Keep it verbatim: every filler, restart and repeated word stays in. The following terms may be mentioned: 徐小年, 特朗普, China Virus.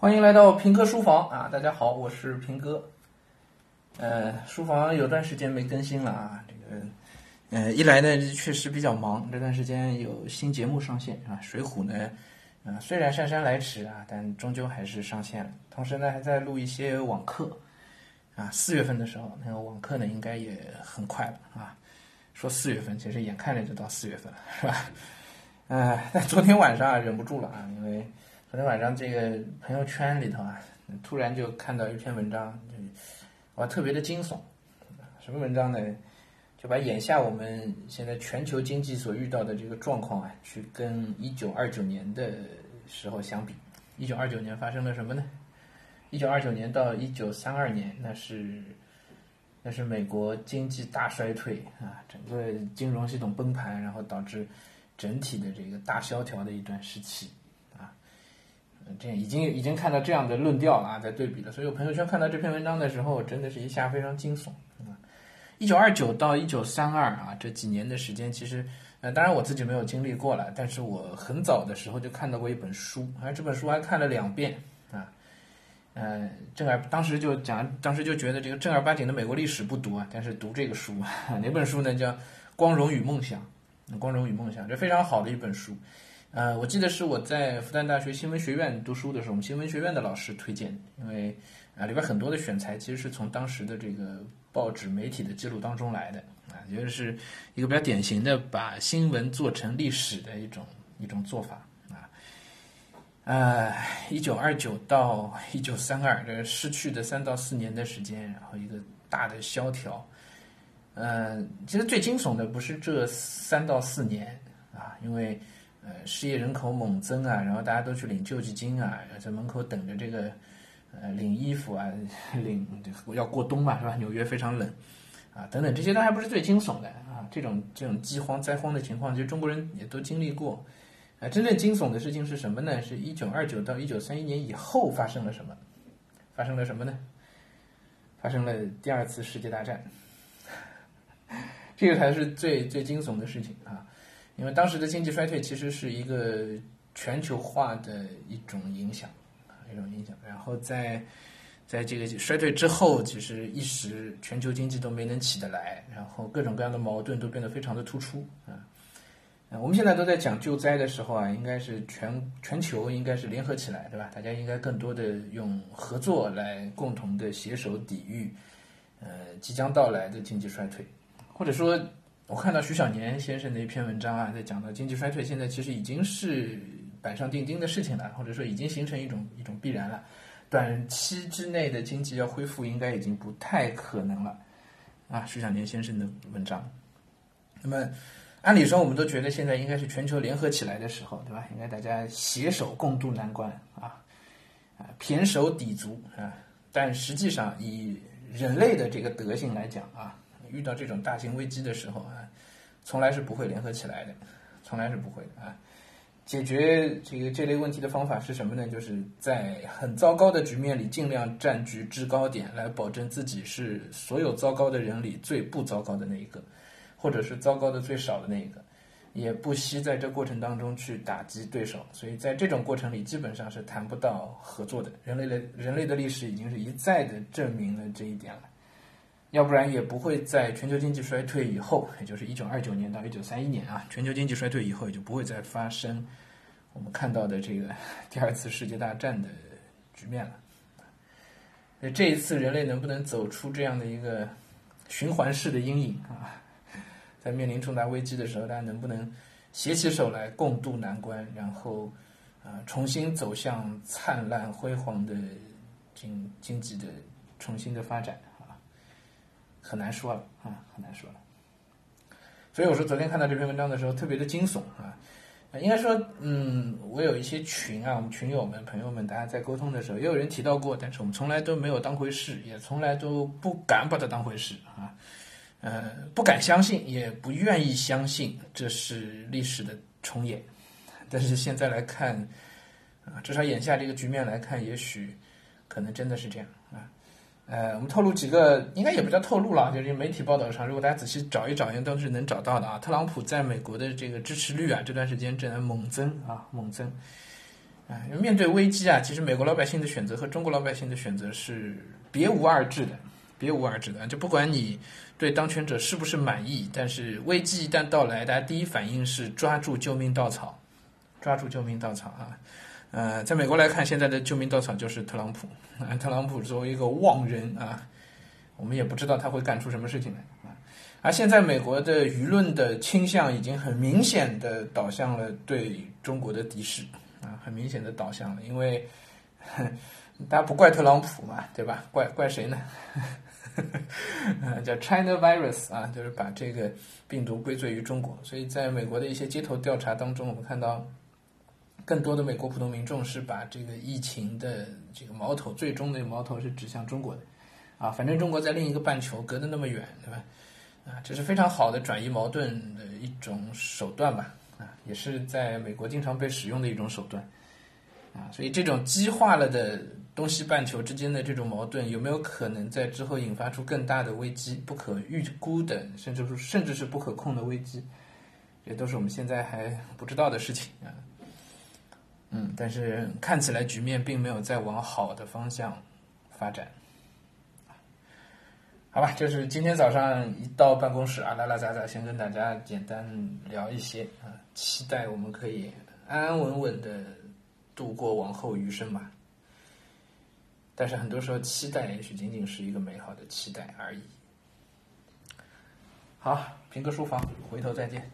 欢迎来到平哥书房啊！大家好，我是平哥。呃，书房有段时间没更新了啊，这个呃，一来呢确实比较忙，这段时间有新节目上线啊，《水浒》呢，啊、呃、虽然姗姗来迟啊，但终究还是上线了。同时呢，还在录一些网课啊，四月份的时候那个网课呢，应该也很快了啊。说四月份，其实眼看着就到四月份了，是吧？哎、呃，昨天晚上、啊、忍不住了啊，因为。昨天晚上这个朋友圈里头啊，突然就看到一篇文章，我特别的惊悚。什么文章呢？就把眼下我们现在全球经济所遇到的这个状况啊，去跟一九二九年的时候相比。一九二九年发生了什么呢？一九二九年到一九三二年，那是那是美国经济大衰退啊，整个金融系统崩盘，然后导致整体的这个大萧条的一段时期。这已经已经看到这样的论调了啊，在对比了。所以我朋友圈看到这篇文章的时候，真的是一下非常惊悚啊！一九二九到一九三二啊，这几年的时间，其实呃，当然我自己没有经历过了，但是我很早的时候就看到过一本书，而这本书还看了两遍啊。呃，正儿当时就讲，当时就觉得这个正儿八经的美国历史不读啊，但是读这个书，哪本书呢？叫《光荣与梦想》，《光荣与梦想》这非常好的一本书。呃，我记得是我在复旦大学新闻学院读书的时候，我们新闻学院的老师推荐，因为啊、呃、里边很多的选材其实是从当时的这个报纸媒体的记录当中来的啊，觉得是一个比较典型的把新闻做成历史的一种一种做法啊。呃，一九二九到一九三二，这失去的三到四年的时间，然后一个大的萧条。呃，其实最惊悚的不是这三到四年啊，因为。呃，失业人口猛增啊，然后大家都去领救济金啊，在门口等着这个，呃，领衣服啊，领要过冬嘛，是吧？纽约非常冷，啊，等等，这些都还不是最惊悚的啊。这种这种饥荒灾荒的情况，其实中国人也都经历过。啊，真正惊悚的事情是什么呢？是一九二九到一九三一年以后发生了什么？发生了什么呢？发生了第二次世界大战，这个才是最最惊悚的事情啊。因为当时的经济衰退其实是一个全球化的一种影响，一种影响。然后在在这个衰退之后，其实一时全球经济都没能起得来，然后各种各样的矛盾都变得非常的突出啊。我们现在都在讲救灾的时候啊，应该是全全球应该是联合起来，对吧？大家应该更多的用合作来共同的携手抵御呃即将到来的经济衰退，或者说。我看到徐小年先生的一篇文章啊，在讲到经济衰退现在其实已经是板上钉钉的事情了，或者说已经形成一种一种必然了，短期之内的经济要恢复应该已经不太可能了啊，徐小年先生的文章。那么按理说我们都觉得现在应该是全球联合起来的时候，对吧？应该大家携手共度难关啊啊，胼手抵足啊，但实际上以人类的这个德性来讲啊。遇到这种大型危机的时候啊，从来是不会联合起来的，从来是不会的啊。解决这个这类问题的方法是什么呢？就是在很糟糕的局面里，尽量占据制高点，来保证自己是所有糟糕的人里最不糟糕的那一个，或者是糟糕的最少的那一个，也不惜在这过程当中去打击对手。所以在这种过程里，基本上是谈不到合作的。人类的人类的历史已经是一再的证明了这一点了。要不然也不会在全球经济衰退以后，也就是一九二九年到一九三一年啊，全球经济衰退以后也就不会再发生我们看到的这个第二次世界大战的局面了。所以这一次人类能不能走出这样的一个循环式的阴影啊？在面临重大危机的时候，大家能不能携起手来共度难关，然后啊、呃、重新走向灿烂辉煌的经经济的重新的发展？很难说了啊、嗯，很难说了。所以我说，昨天看到这篇文章的时候，特别的惊悚啊。应该说，嗯，我有一些群啊，我们群友们、朋友们，大家在沟通的时候，也有人提到过，但是我们从来都没有当回事，也从来都不敢把它当回事啊。呃，不敢相信，也不愿意相信这是历史的重演。但是现在来看，啊，至少眼下这个局面来看，也许可能真的是这样啊。呃，我们透露几个，应该也不叫透露了，就是媒体报道上，如果大家仔细找一找，应该都是能找到的啊。特朗普在美国的这个支持率啊，这段时间正在猛增啊，猛增。哎，面对危机啊，其实美国老百姓的选择和中国老百姓的选择是别无二致的，别无二致的。就不管你对当权者是不是满意，但是危机一旦到来，大家第一反应是抓住救命稻草，抓住救命稻草啊！呃，在美国来看，现在的救命稻草就是特朗普啊。特朗普作为一个妄人啊，我们也不知道他会干出什么事情来啊。而现在美国的舆论的倾向已经很明显的导向了对中国的敌视。啊，很明显的导向了，因为大家不怪特朗普嘛，对吧？怪怪谁呢？叫 China Virus 啊，就是把这个病毒归罪于中国。所以在美国的一些街头调查当中，我们看到更多的美国普通民众是把这个疫情的这个矛头，最终的矛头是指向中国的。啊，反正中国在另一个半球，隔得那么远，对吧？啊，这是非常好的转移矛盾的一种手段吧。也是在美国经常被使用的一种手段啊，所以这种激化了的东西半球之间的这种矛盾，有没有可能在之后引发出更大的危机、不可预估的，甚至甚至是不可控的危机？这都是我们现在还不知道的事情啊。嗯，但是看起来局面并没有再往好的方向发展。好吧，就是今天早上一到办公室啊，拉拉杂杂先跟大家简单聊一些啊，期待我们可以安安稳稳的度过往后余生吧。但是很多时候期待也许仅仅是一个美好的期待而已。好，平哥书房，回头再见。